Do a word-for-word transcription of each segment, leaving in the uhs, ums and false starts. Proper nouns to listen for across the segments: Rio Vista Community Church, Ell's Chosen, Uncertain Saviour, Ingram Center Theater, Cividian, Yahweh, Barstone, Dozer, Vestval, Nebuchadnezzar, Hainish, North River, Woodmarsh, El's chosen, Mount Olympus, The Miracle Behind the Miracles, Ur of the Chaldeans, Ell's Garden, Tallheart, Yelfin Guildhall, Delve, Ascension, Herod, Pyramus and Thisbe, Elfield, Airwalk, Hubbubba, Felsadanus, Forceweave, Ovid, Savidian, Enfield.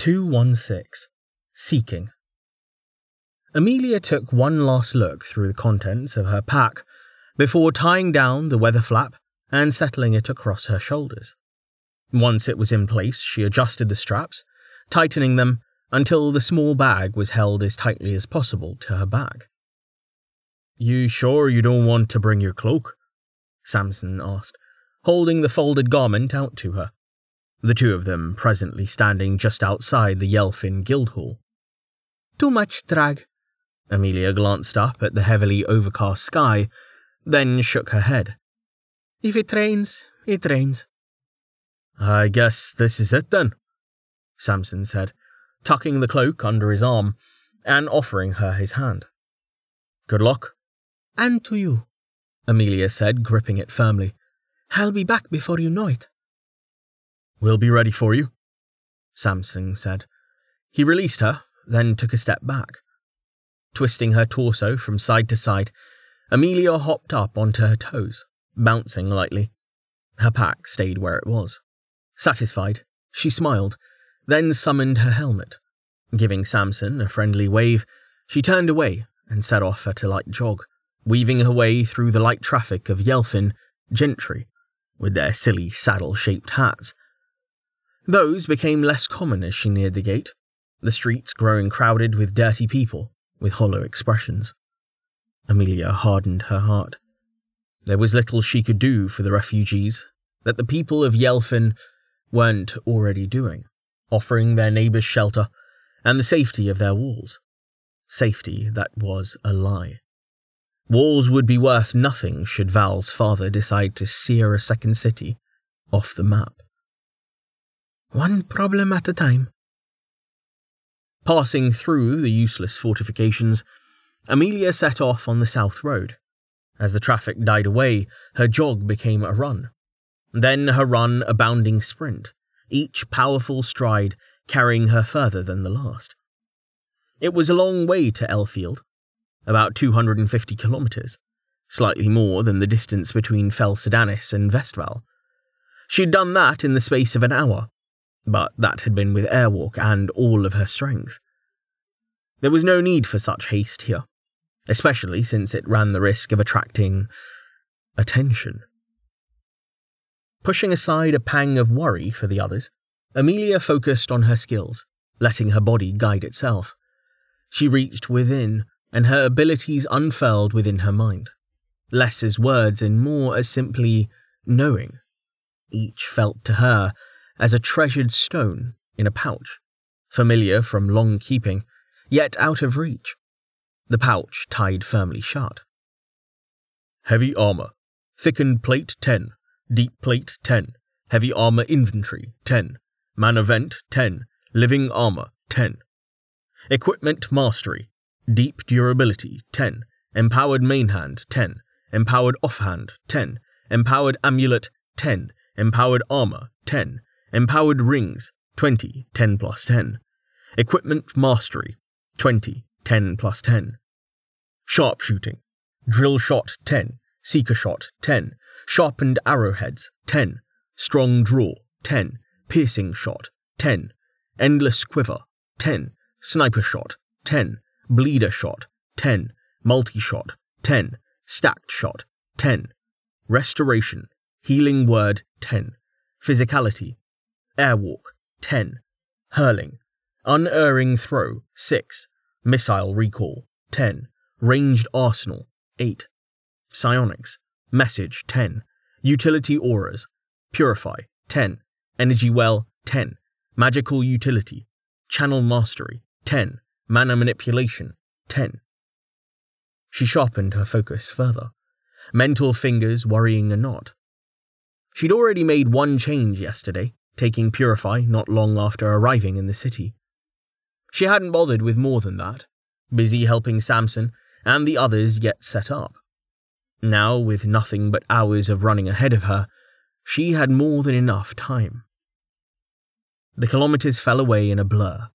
two sixteen. Seeking. Amelia took one last look through the contents of her pack before tying down the weather flap and settling it across her shoulders. Once it was in place, she adjusted the straps, tightening them until the small bag was held as tightly as possible to her back. "You sure you don't want to bring your cloak?" Samson asked, holding the folded garment out to her, the two of them presently standing just outside the Yelfin Guildhall. "Too much drag." Amelia glanced up at the heavily overcast sky, then shook her head. "If it rains, it rains." "I guess this is it then," Samson said, tucking the cloak under his arm and offering her his hand. "Good luck." "And to you," Amelia said, gripping it firmly. "I'll be back before you know it." "We'll be ready for you," Samson said. He released her, then took a step back. Twisting her torso from side to side, Amelia hopped up onto her toes, bouncing lightly. Her pack stayed where it was. Satisfied, she smiled, then summoned her helmet. Giving Samson a friendly wave, she turned away and set off at a light jog, weaving her way through the light traffic of Yelfin gentry, with their silly saddle-shaped hats. Those became less common as she neared the gate, the streets growing crowded with dirty people with hollow expressions. Amelia hardened her heart. There was little she could do for the refugees that the people of Yelfin weren't already doing, offering their neighbours shelter and the safety of their walls. Safety that was a lie. Walls would be worth nothing should Val's father decide to sear a second city off the map. "One problem at a time." Passing through the useless fortifications, Amelia set off on the south road. As the traffic died away, her jog became a run. Then her run a bounding sprint, each powerful stride carrying her further than the last. It was a long way to Elfield, about two hundred fifty kilometres, slightly more than the distance between Felsadanus and Vestval. She'd done that in the space of an hour, but that had been with Airwalk and all of her strength. There was no need for such haste here, especially since it ran the risk of attracting attention. Pushing aside a pang of worry for the others, Amelia focused on her skills, letting her body guide itself. She reached within, and her abilities unfurled within her mind, less as words and more as simply knowing. Each felt to her as a treasured stone in a pouch, familiar from long keeping, yet out of reach, the pouch tied firmly shut. "Heavy armour, thickened plate ten, deep plate ten, heavy armour inventory ten, mana vent ten, living armour ten, equipment mastery, deep durability ten, empowered mainhand ten, empowered offhand ten, empowered amulet ten, empowered armour ten, empowered rings twenty, ten plus ten, equipment mastery twenty, ten plus ten, sharpshooting, drill shot ten, seeker shot ten, sharpened arrowheads ten, strong draw ten, piercing shot ten, endless quiver ten, sniper shot ten, bleeder shot ten, multi-shot ten, stacked shot ten, restoration, healing word ten, physicality, airwalk ten, hurling, unerring throw six, missile recall ten, ranged arsenal eight, psionics, message ten, utility auras, purify ten, energy well ten, magical utility, channel mastery ten, mana manipulation ten. She sharpened her focus further, mental fingers worrying a knot. She'd already made one change yesterday, taking Purify not long after arriving in the city. She hadn't bothered with more than that, busy helping Samson and the others get set up. Now, with nothing but hours of running ahead of her, she had more than enough time. The kilometres fell away in a blur.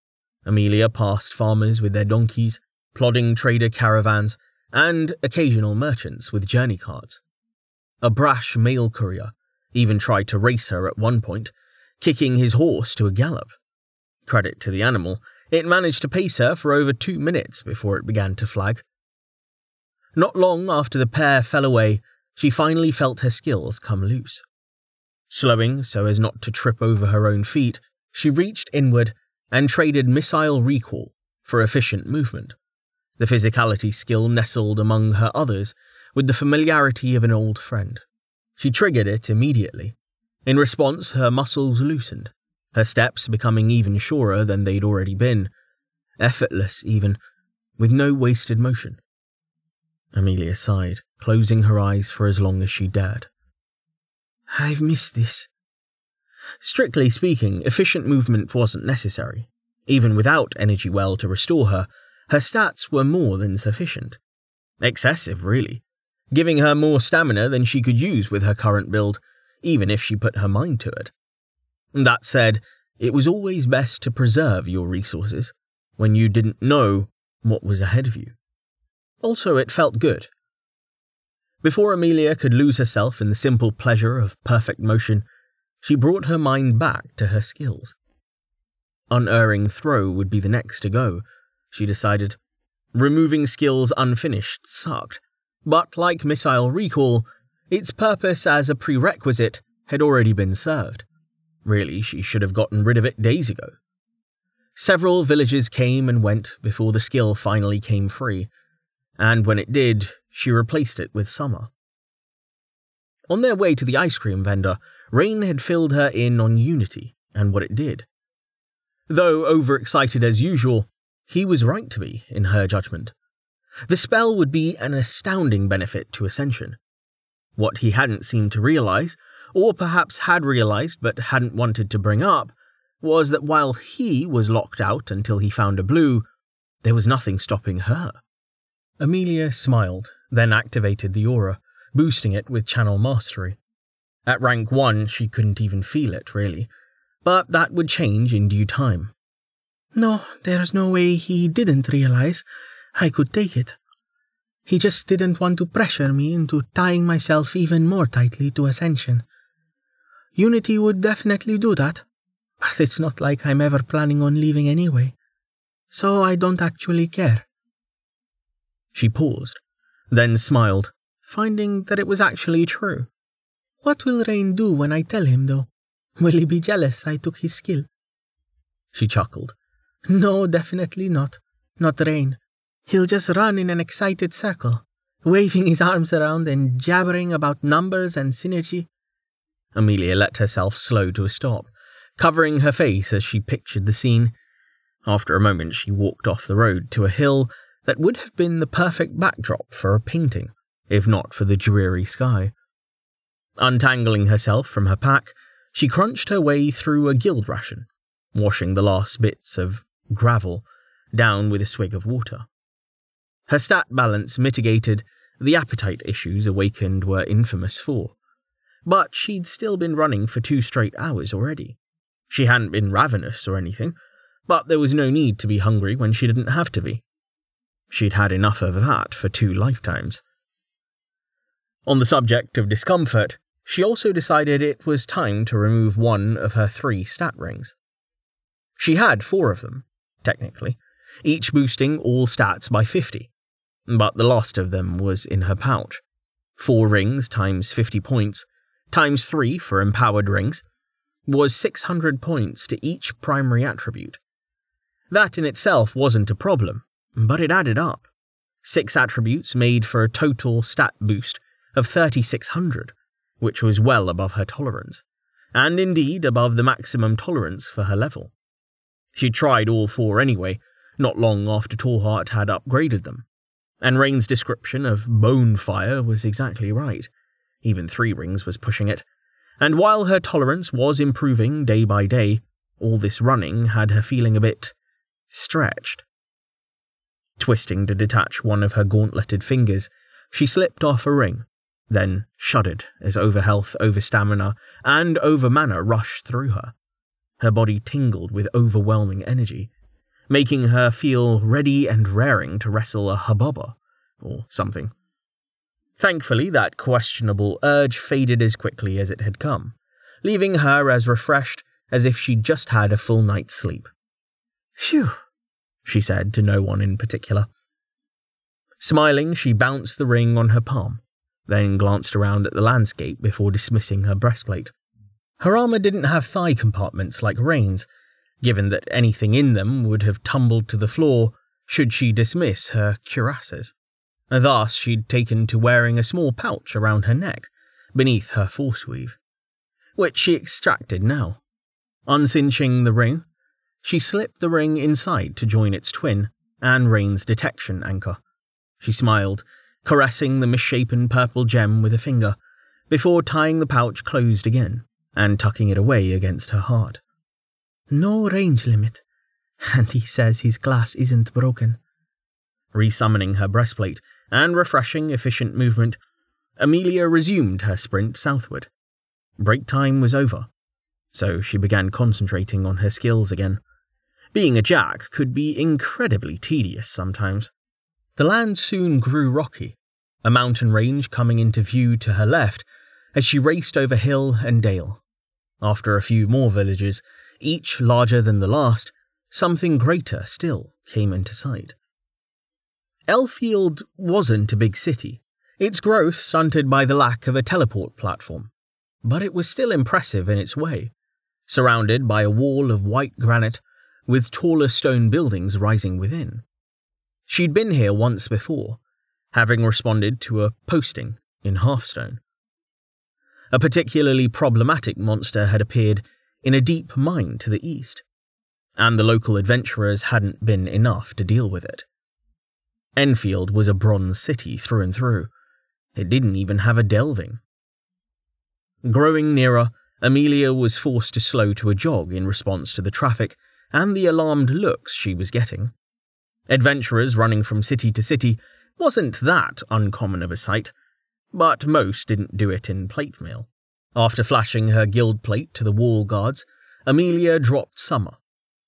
Amelia passed farmers with their donkeys, plodding trader caravans, and occasional merchants with journey carts. A brash mail courier even tried to race her at one point, kicking his horse to a gallop. Credit to the animal, it managed to pace her for over two minutes before it began to flag. Not long after the pair fell away, she finally felt her skills come loose. Slowing so as not to trip over her own feet, she reached inward and traded missile recall for efficient movement, the physicality skill nestled among her others with the familiarity of an old friend. She triggered it immediately. In response, her muscles loosened, her steps becoming even surer than they'd already been, effortless even, with no wasted motion. Amelia sighed, closing her eyes for as long as she dared. I've missed this. Strictly speaking, efficient movement wasn't necessary. Even without energy well to restore her, her stats were more than sufficient. Excessive, really, giving her more stamina than she could use with her current build, even if she put her mind to it. That said, it was always best to preserve your resources when you didn't know what was ahead of you. Also, it felt good. Before Amelia could lose herself in the simple pleasure of perfect motion, she brought her mind back to her skills. Unerring throw would be the next to go, she decided. Removing skills unfinished sucked, but like missile recall, its purpose as a prerequisite had already been served. Really, she should have gotten rid of it days ago. Several villages came and went before the skill finally came free, and when it did, she replaced it with summer. On their way to the ice cream vendor, Rain had filled her in on Unity and what it did. Though overexcited as usual, he was right to be, in her judgment. The spell would be an astounding benefit to Ascension. What he hadn't seemed to realise, or perhaps had realised but hadn't wanted to bring up, was that while he was locked out until he found a blue, there was nothing stopping her. Amelia smiled, then activated the aura, boosting it with channel mastery. At rank one, she couldn't even feel it, really, but that would change in due time. No, there's no way he didn't realise I could take it. He just didn't want to pressure me into tying myself even more tightly to Ascension. Unity would definitely do that, but it's not like I'm ever planning on leaving anyway, so I don't actually care. She paused, then smiled, finding that it was actually true. What will Rain do when I tell him, though? Will he be jealous I took his skill? She chuckled. No, definitely not. Not Rain. He'll just run in an excited circle, waving his arms around and jabbering about numbers and synergy. Amelia let herself slow to a stop, covering her face as she pictured the scene. After a moment, she walked off the road to a hill that would have been the perfect backdrop for a painting, if not for the dreary sky. Untangling herself from her pack, she crunched her way through a guild ration, washing the last bits of gravel down with a swig of water. Her stat balance mitigated the appetite issues Awakened were infamous for, but she'd still been running for two straight hours already. She hadn't been ravenous or anything, but there was no need to be hungry when she didn't have to be. She'd had enough of that for two lifetimes. On the subject of discomfort, she also decided it was time to remove one of her three stat rings. She had four of them, technically, each boosting all stats by fifty, but the last of them was in her pouch. Four rings times fifty points, times three for empowered rings, was six hundred points to each primary attribute. That in itself wasn't a problem, but it added up. Six attributes made for a total stat boost of thirty-six hundred, which was well above her tolerance, and indeed above the maximum tolerance for her level. She tried all four anyway, not long after Tallheart had upgraded them, and Rain's description of bonefire was exactly right. Even three rings was pushing it, and while her tolerance was improving day by day, all this running had her feeling a bit stretched. Twisting to detach one of her gauntleted fingers, she slipped off a ring, then shuddered as overhealth, overstamina, and overmana rushed through her. Her body tingled with overwhelming energy, making her feel ready and raring to wrestle a hubbubba, or something. Thankfully, that questionable urge faded as quickly as it had come, leaving her as refreshed as if she'd just had a full night's sleep, Phew, she said to no one in particular. Smiling, she bounced the ring on her palm, then glanced around at the landscape before dismissing her breastplate. Her armour didn't have thigh compartments like Rain's, given that anything in them would have tumbled to the floor should she dismiss her cuirasses. Thus she'd taken to wearing a small pouch around her neck, beneath her forceweave, which she extracted now. Uncinching the ring, she slipped the ring inside to join its twin and Rain's detection anchor. She smiled, caressing the misshapen purple gem with a finger, before tying the pouch closed again and tucking it away against her heart. No range limit, and he says his glass isn't broken. Resummoning her breastplate and refreshing efficient movement, Amelia resumed her sprint southward. Break time was over, so she began concentrating on her skills again. Being a jack could be incredibly tedious sometimes. The land soon grew rocky, a mountain range coming into view to her left as she raced over hill and dale. After a few more villages, each larger than the last, something greater still came into sight. Elfield wasn't a big city, its growth stunted by the lack of a teleport platform, but it was still impressive in its way, surrounded by a wall of white granite with taller stone buildings rising within. She'd been here once before, having responded to a posting in Halfstone. A particularly problematic monster had appeared in a deep mine to the east, and the local adventurers hadn't been enough to deal with it. Enfield was a bronze city through and through. It didn't even have a delving. Growing nearer, Amelia was forced to slow to a jog in response to the traffic and the alarmed looks she was getting. Adventurers running from city to city wasn't that uncommon of a sight, but most didn't do it in plate mail. After flashing her guild plate to the wall guards, Amelia dropped Summer,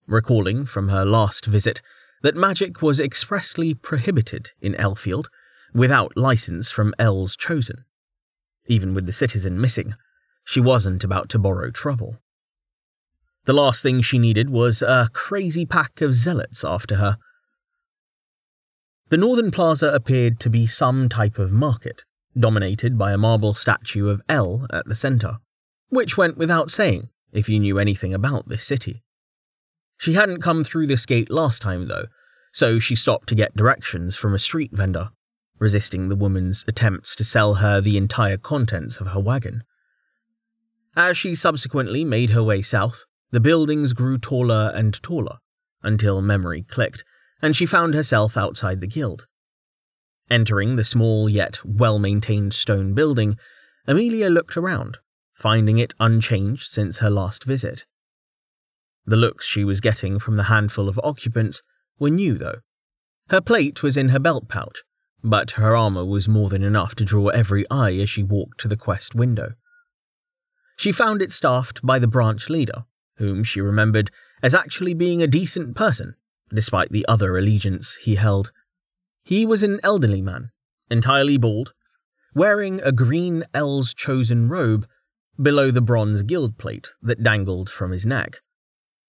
recalling from her last visit that magic was expressly prohibited in Elfield without license from Ell's Chosen. Even with the citizen missing, she wasn't about to borrow trouble. The last thing she needed was a crazy pack of zealots after her. The northern plaza appeared to be some type of market, dominated by a marble statue of El at the centre, which went without saying if you knew anything about this city. She hadn't come through this gate last time though, so she stopped to get directions from a street vendor, resisting the woman's attempts to sell her the entire contents of her wagon. As she subsequently made her way south, the buildings grew taller and taller, until memory clicked, and she found herself outside the guild. Entering the small yet well-maintained stone building, Amelia looked around, finding it unchanged since her last visit. The looks she was getting from the handful of occupants were new though. Her plate was in her belt pouch, but her armour was more than enough to draw every eye as she walked to the quest window. She found it staffed by the branch leader, whom she remembered as actually being a decent person, despite the other allegiance he held. He was an elderly man, entirely bald, wearing a green El's Chosen robe below the bronze guild plate that dangled from his neck.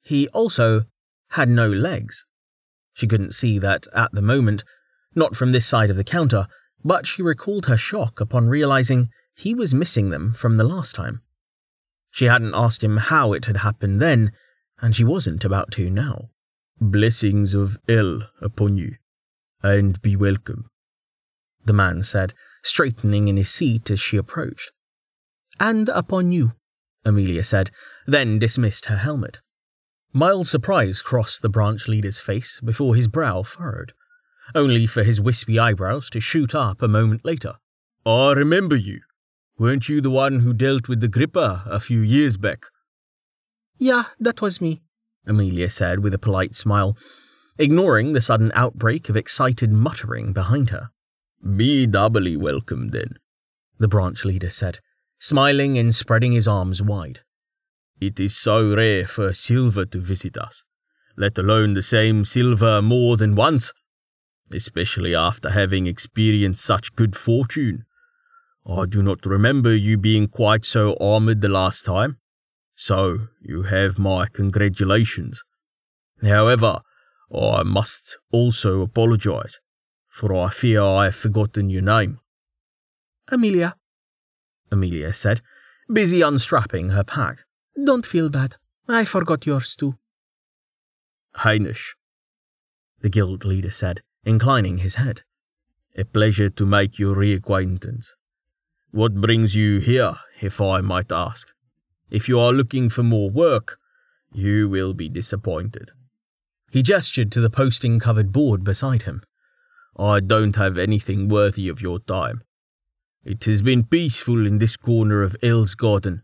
He also had no legs. She couldn't see that at the moment, not from this side of the counter, but she recalled her shock upon realising he was missing them from the last time. She hadn't asked him how it had happened then, and she wasn't about to now. Blessings of El upon you, and be welcome, the man said, straightening in his seat as she approached. And upon you, Amelia said, then dismissed her helmet. Mild surprise crossed the branch leader's face before his brow furrowed, only for his wispy eyebrows to shoot up a moment later. I remember you. Weren't you the one who dealt with the Gripper a few years back? Yeah, that was me, Amelia said with a polite smile, ignoring the sudden outbreak of excited muttering behind her. Be doubly welcome then, the branch leader said, smiling and spreading his arms wide. It is so rare for silver to visit us, let alone the same silver more than once, especially after having experienced such good fortune. I do not remember you being quite so armoured the last time. So, you have my congratulations. However, I must also apologise, for I fear I have forgotten your name." "Amelia," Amelia said, busy unstrapping her pack. "Don't feel bad. I forgot yours too." "Hainish," the guild leader said, inclining his head. "A pleasure to make your reacquaintance. What brings you here, if I might ask? If you are looking for more work, you will be disappointed." He gestured to the posting-covered board beside him. "I don't have anything worthy of your time. It has been peaceful in this corner of Ell's Garden,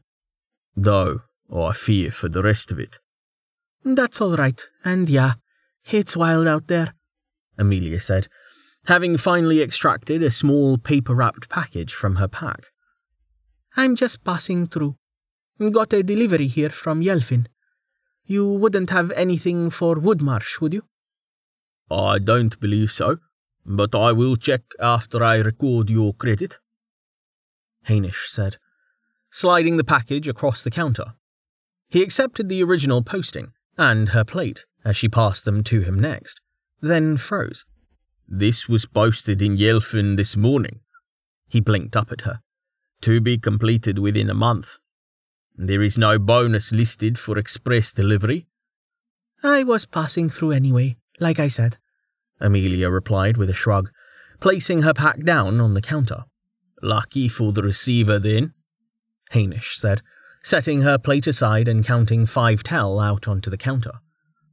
though I fear for the rest of it." "That's all right, and yeah, it's wild out there," Amelia said, having finally extracted a small paper-wrapped package from her pack. "I'm just passing through. Got a delivery here from Yelfin. You wouldn't have anything for Woodmarsh, would you?" "I don't believe so, but I will check after I record your credit," Hainish said, sliding the package across the counter. He accepted the original posting and her plate as she passed them to him next, then froze. "This was posted in Yelfin this morning." He blinked up at her. "To be completed within a month. There is no bonus listed for express delivery." "I was passing through anyway, like I said," Amelia replied with a shrug, placing her pack down on the counter. "Lucky for the receiver, then," Hainish said, setting her plate aside and counting five tell out onto the counter.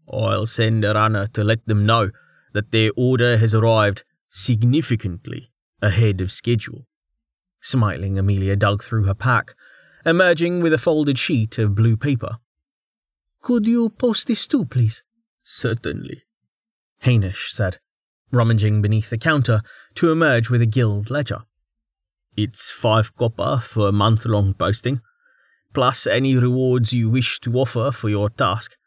"I'll send a runner to let them know that their order has arrived significantly ahead of schedule." Smiling, Amelia dug through her pack, emerging with a folded sheet of blue paper. "Could you post this too, please?" "Certainly," Hainish said, rummaging beneath the counter to emerge with a guild ledger. "It's five copper for a month-long posting, plus any rewards you wish to offer for your task,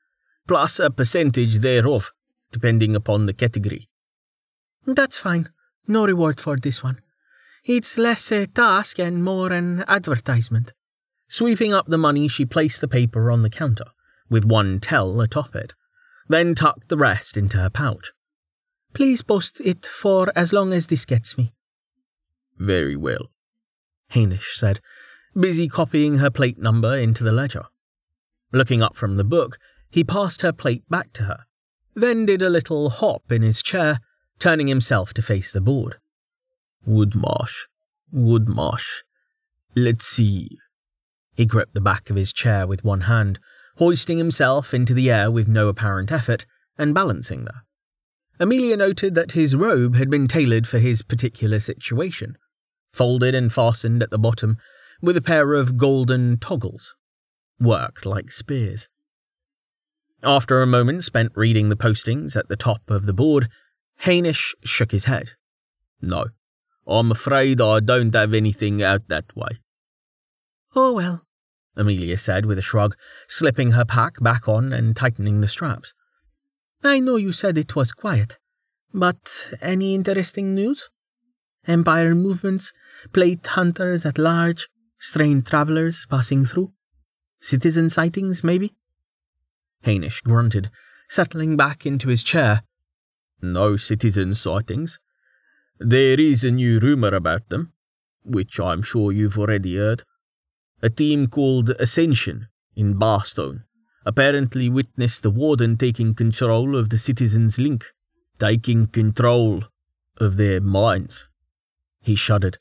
plus a percentage thereof, depending upon the category." "That's fine. No reward for this one. It's less a task and more an advertisement." Sweeping up the money, she placed the paper on the counter, with one tell atop it, then tucked the rest into her pouch. "Please post it for as long as this gets me." "Very well," Hainish said, busy copying her plate number into the ledger. Looking up from the book, he passed her plate back to her, then did a little hop in his chair, turning himself to face the board. "Woodmarsh, Woodmarsh, let's see." He gripped the back of his chair with one hand, hoisting himself into the air with no apparent effort, and balancing there. Amelia noted that his robe had been tailored for his particular situation, folded and fastened at the bottom with a pair of golden toggles, worked like spears. After a moment spent reading the postings at the top of the board, Hainish shook his head. "No, I'm afraid I don't have anything out that way." "Oh well," Amelia said with a shrug, slipping her pack back on and tightening the straps. "I know you said it was quiet, but any interesting news? Empire movements, plate hunters at large, strange travellers passing through, citizen sightings maybe?" Hainish grunted, settling back into his chair. "No citizen sightings. There is a new rumour about them, which I'm sure you've already heard. A team called Ascension in Barstone apparently witnessed the warden taking control of the citizens' link, taking control of their minds." He shuddered.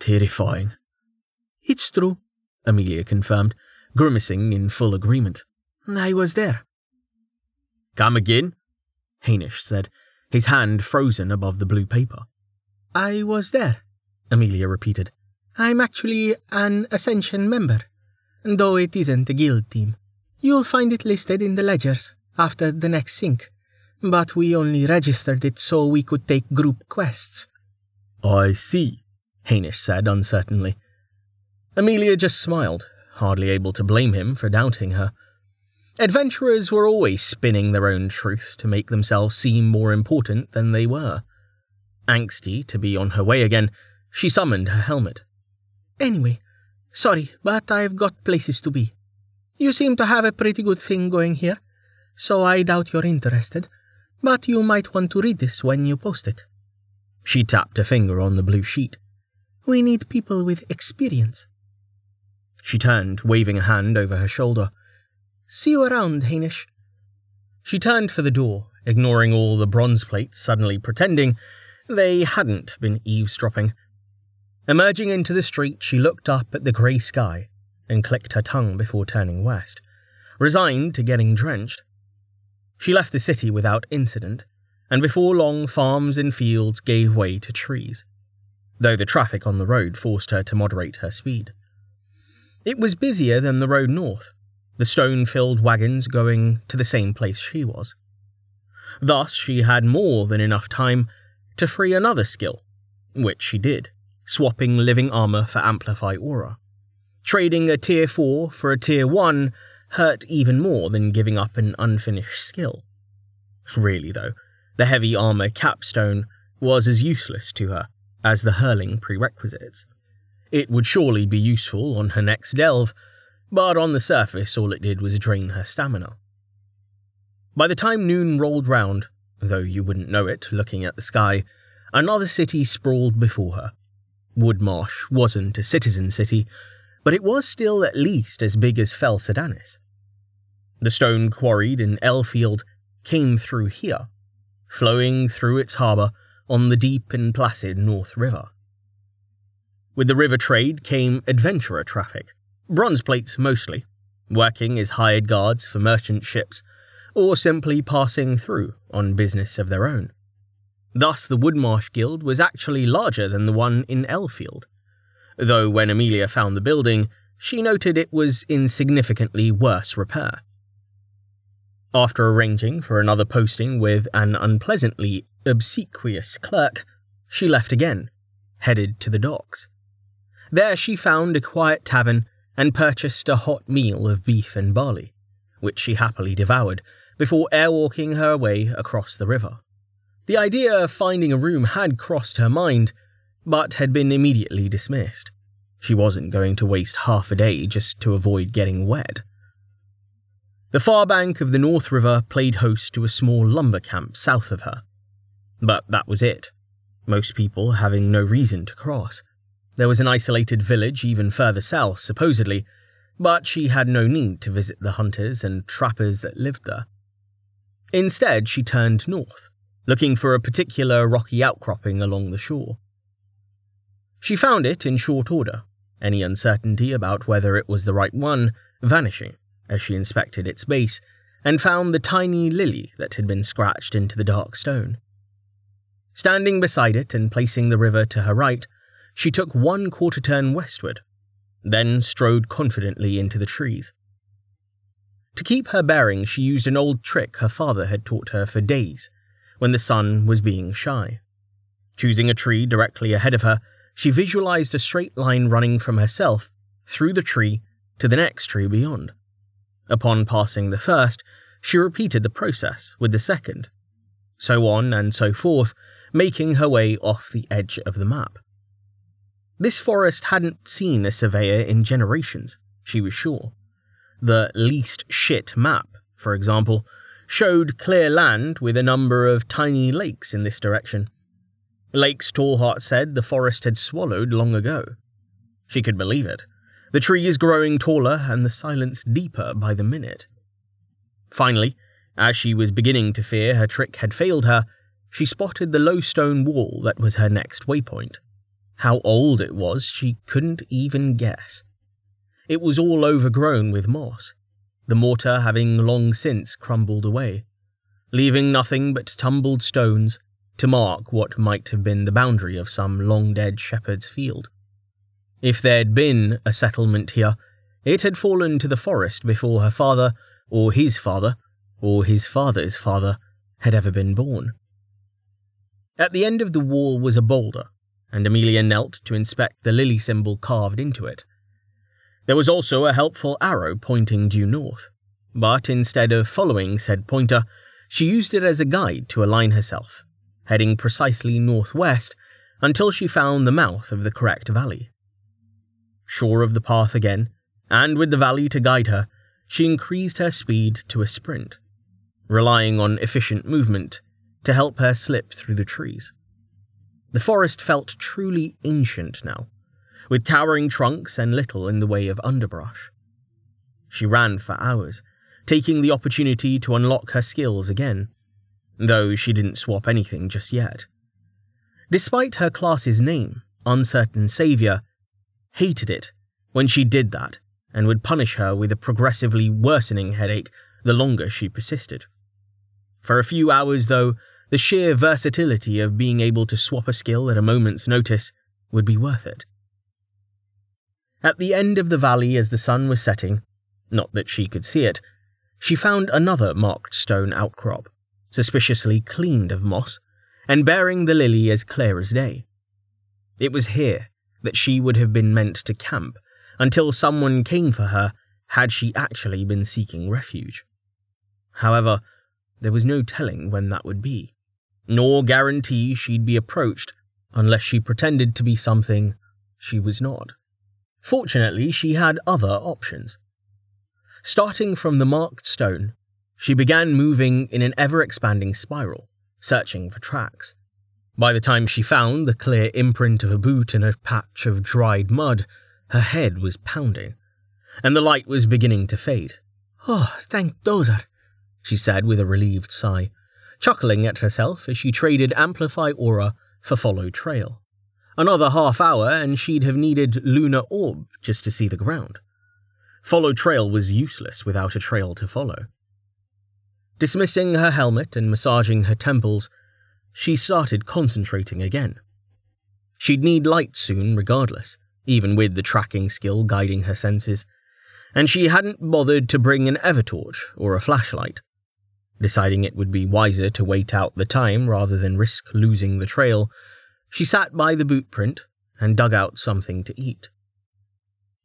"Terrifying." "It's true," Amelia confirmed, grimacing in full agreement. "I was there." "Come again?" Hainish said, his hand frozen above the blue paper. "I was there," Amelia repeated. "I'm actually an Ascension member, though it isn't a guild team. You'll find it listed in the ledgers after the next sync, but we only registered it so we could take group quests." "I see," Hainish said uncertainly. Amelia just smiled, hardly able to blame him for doubting her. Adventurers were always spinning their own truth to make themselves seem more important than they were. Angsty to be on her way again, she summoned her helmet. "Anyway, sorry, but I've got places to be. You seem to have a pretty good thing going here, so I doubt you're interested. but you might want to read this when you post it." She tapped a finger on the blue sheet. "We need people with experience." She turned, waving a hand over her shoulder. "See you around, Hainish." She turned for the door, ignoring all the bronze plates, suddenly pretending they hadn't been eavesdropping. Emerging into the street, she looked up at the grey sky and clicked her tongue before turning west, resigned to getting drenched. She left the city without incident, and before long farms and fields gave way to trees, though the traffic on the road forced her to moderate her speed. It was busier than the road north, the stone-filled wagons going to the same place she was. Thus she had more than enough time to free another skill, which she did, swapping living armour for amplify aura. Trading a tier four for a tier one hurt even more than giving up an unfinished skill. Really though, the heavy armour capstone was as useless to her as the hurling prerequisites. It would surely be useful on her next delve, but on the surface all it did was drain her stamina. By the time noon rolled round, though you wouldn't know it looking at the sky, another city sprawled before her. Woodmarsh wasn't a citizen city, but it was still at least as big as Felsadanus. The stone quarried in Elfield came through here, flowing through its harbour on the deep and placid North River. With the river trade came adventurer traffic, bronze plates mostly, working as hired guards for merchant ships or simply passing through on business of their own. Thus the Woodmarsh Guild was actually larger than the one in Elfield, though when Amelia found the building, she noted it was in significantly worse repair. After arranging for another posting with an unpleasantly obsequious clerk, she left again, headed to the docks. There she found a quiet tavern and purchased a hot meal of beef and barley, which she happily devoured, before airwalking her way across the river. The idea of finding a room had crossed her mind, but had been immediately dismissed. She wasn't going to waste half a day just to avoid getting wet. The far bank of the North River played host to a small lumber camp south of her. But that was it, most people having no reason to cross. There was an isolated village even further south, supposedly, but she had no need to visit the hunters and trappers that lived there. Instead, she turned north, looking for a particular rocky outcropping along the shore. She found it in short order, any uncertainty about whether it was the right one vanishing as she inspected its base, and found the tiny lily that had been scratched into the dark stone. Standing beside it and placing the river to her right, she took one quarter turn westward, then strode confidently into the trees. To keep her bearing, she used an old trick her father had taught her for days, when the sun was being shy. Choosing a tree directly ahead of her, she visualized a straight line running from herself through the tree to the next tree beyond. Upon passing the first, she repeated the process with the second, so on and so forth, making her way off the edge of the map. This forest hadn't seen a surveyor in generations, she was sure. The least shit map, for example, showed clear land with a number of tiny lakes in this direction. Lakes Tallheart said the forest had swallowed long ago. She could believe it. The tree is growing taller and the silence deeper by the minute. Finally, as she was beginning to fear her trick had failed her, she spotted the low stone wall that was her next waypoint. How old it was, she couldn't even guess. It was all overgrown with moss, the mortar having long since crumbled away, leaving nothing but tumbled stones to mark what might have been the boundary of some long-dead shepherd's field. If there'd been a settlement here, it had fallen to the forest before her father, or his father, or his father's father, had ever been born. At the end of the wall was a boulder, and Amelia knelt to inspect the lily symbol carved into it. There was also a helpful arrow pointing due north, but instead of following said pointer, she used it as a guide to align herself, heading precisely northwest until she found the mouth of the correct valley. Sure of the path again, and with the valley to guide her, she increased her speed to a sprint, relying on efficient movement to help her slip through the trees. The forest felt truly ancient now, with towering trunks and little in the way of underbrush. She ran for hours, taking the opportunity to unlock her skills again, though she didn't swap anything just yet. Despite her class's name, Uncertain Saviour hated it when she did that and would punish her with a progressively worsening headache the longer she persisted. For a few hours, though, the sheer versatility of being able to swap a skill at a moment's notice would be worth it. At the end of the valley as the sun was setting, not that she could see it, she found another marked stone outcrop, suspiciously cleaned of moss, and bearing the lily as clear as day. It was here that she would have been meant to camp until someone came for her had she actually been seeking refuge. However, there was no telling when that would be, nor guarantee she'd be approached unless she pretended to be something she was not. Fortunately, she had other options. Starting from the marked stone, she began moving in an ever-expanding spiral, searching for tracks. By the time she found the clear imprint of a boot in a patch of dried mud, her head was pounding, and the light was beginning to fade. "Oh, thank Dozer," she said with a relieved sigh, chuckling at herself as she traded Amplify Aura for Follow Trail. Another half hour and she'd have needed Lunar Orb just to see the ground. Follow Trail was useless without a trail to follow. Dismissing her helmet and massaging her temples, she started concentrating again. She'd need light soon regardless, even with the tracking skill guiding her senses, and she hadn't bothered to bring an evertorch or a flashlight, deciding it would be wiser to wait out the time rather than risk losing the trail. She sat by the boot print and dug out something to eat.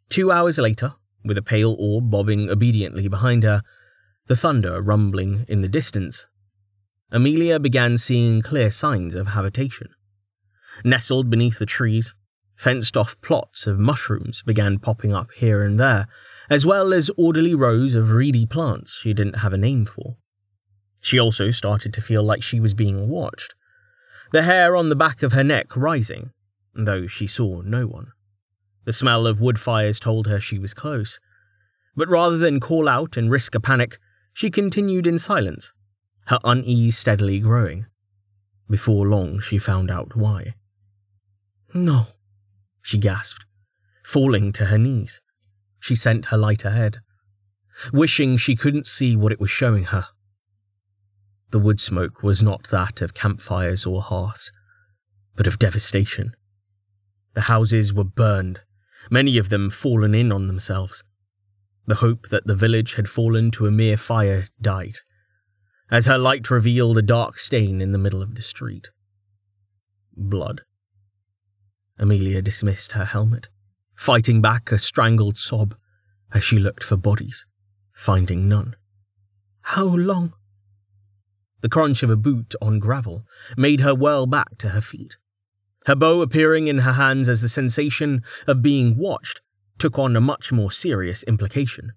Two hours later, with a pale orb bobbing obediently behind her, the thunder rumbling in the distance, Amelia began seeing clear signs of habitation. Nestled beneath the trees, fenced-off plots of mushrooms began popping up here and there, as well as orderly rows of reedy plants she didn't have a name for. She also started to feel like she was being watched, the hair on the back of her neck rising, though she saw no one. The smell of wood fires told her she was close, but rather than call out and risk a panic, she continued in silence, her unease steadily growing. Before long, she found out why. "No," she gasped, falling to her knees. She sent her light ahead, wishing she couldn't see what it was showing her. The wood smoke was not that of campfires or hearths, but of devastation. The houses were burned, many of them fallen in on themselves. The hope that the village had fallen to a mere fire died, as her light revealed a dark stain in the middle of the street. Blood. Amelia dismissed her helmet, fighting back a strangled sob as she looked for bodies, finding none. How long? The crunch of a boot on gravel made her whirl back to her feet, her bow appearing in her hands as the sensation of being watched took on a much more serious implication.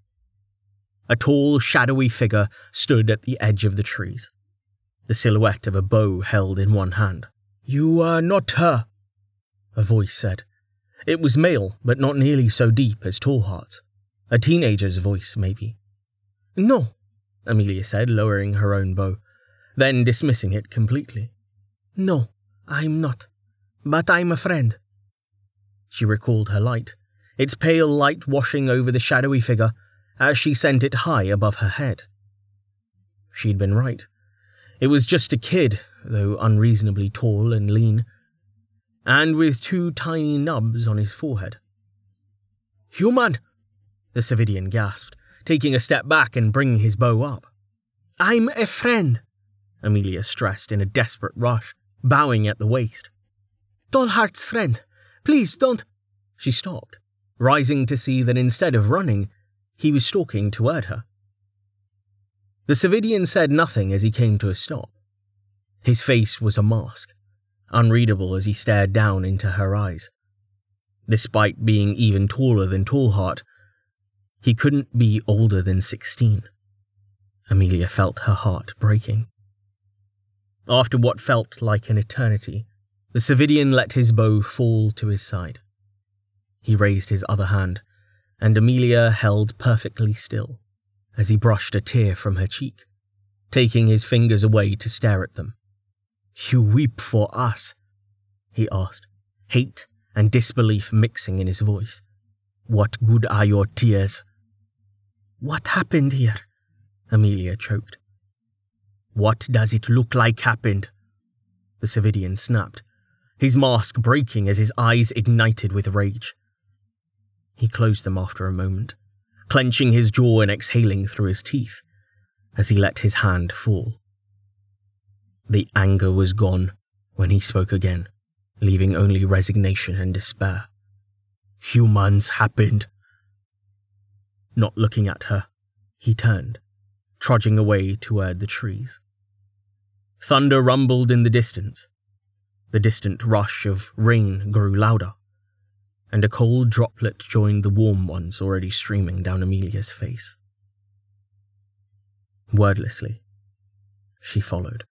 A tall, shadowy figure stood at the edge of the trees, the silhouette of a bow held in one hand. "You are not her," a voice said. It was male, but not nearly so deep as Tallheart's. A teenager's voice, maybe. "No," Amelia said, lowering her own bow, then dismissing it completely. "No, I'm not. But I'm a friend." She recalled her light, its pale light washing over the shadowy figure as she sent it high above her head. She'd been right. It was just a kid, though unreasonably tall and lean, and with two tiny nubs on his forehead. "Human!" the Cividian gasped, taking a step back and bringing his bow up. "I'm a friend," Amelia stressed in a desperate rush, bowing at the waist. "Tallheart's friend. Please don't—" She stopped, rising to see that instead of running, he was stalking toward her. The Savidian said nothing as he came to a stop. His face was a mask, unreadable as he stared down into her eyes. Despite being even taller than Tallheart, he couldn't be older than sixteen. Amelia felt her heart breaking. After what felt like an eternity, the Cividian let his bow fall to his side. He raised his other hand, and Amelia held perfectly still as he brushed a tear from her cheek, taking his fingers away to stare at them. "You weep for us?" he asked, hate and disbelief mixing in his voice. "What good are your tears?" "What happened here?" Amelia choked. "What does it look like happened?" The Savidian snapped, his mask breaking as his eyes ignited with rage. He closed them after a moment, clenching his jaw and exhaling through his teeth as he let his hand fall. The anger was gone when he spoke again, leaving only resignation and despair. "Humans happened." Not looking at her, he turned, trudging away toward the trees. Thunder rumbled in the distance. The distant rush of rain grew louder, and a cold droplet joined the warm ones already streaming down Amelia's face. Wordlessly, she followed.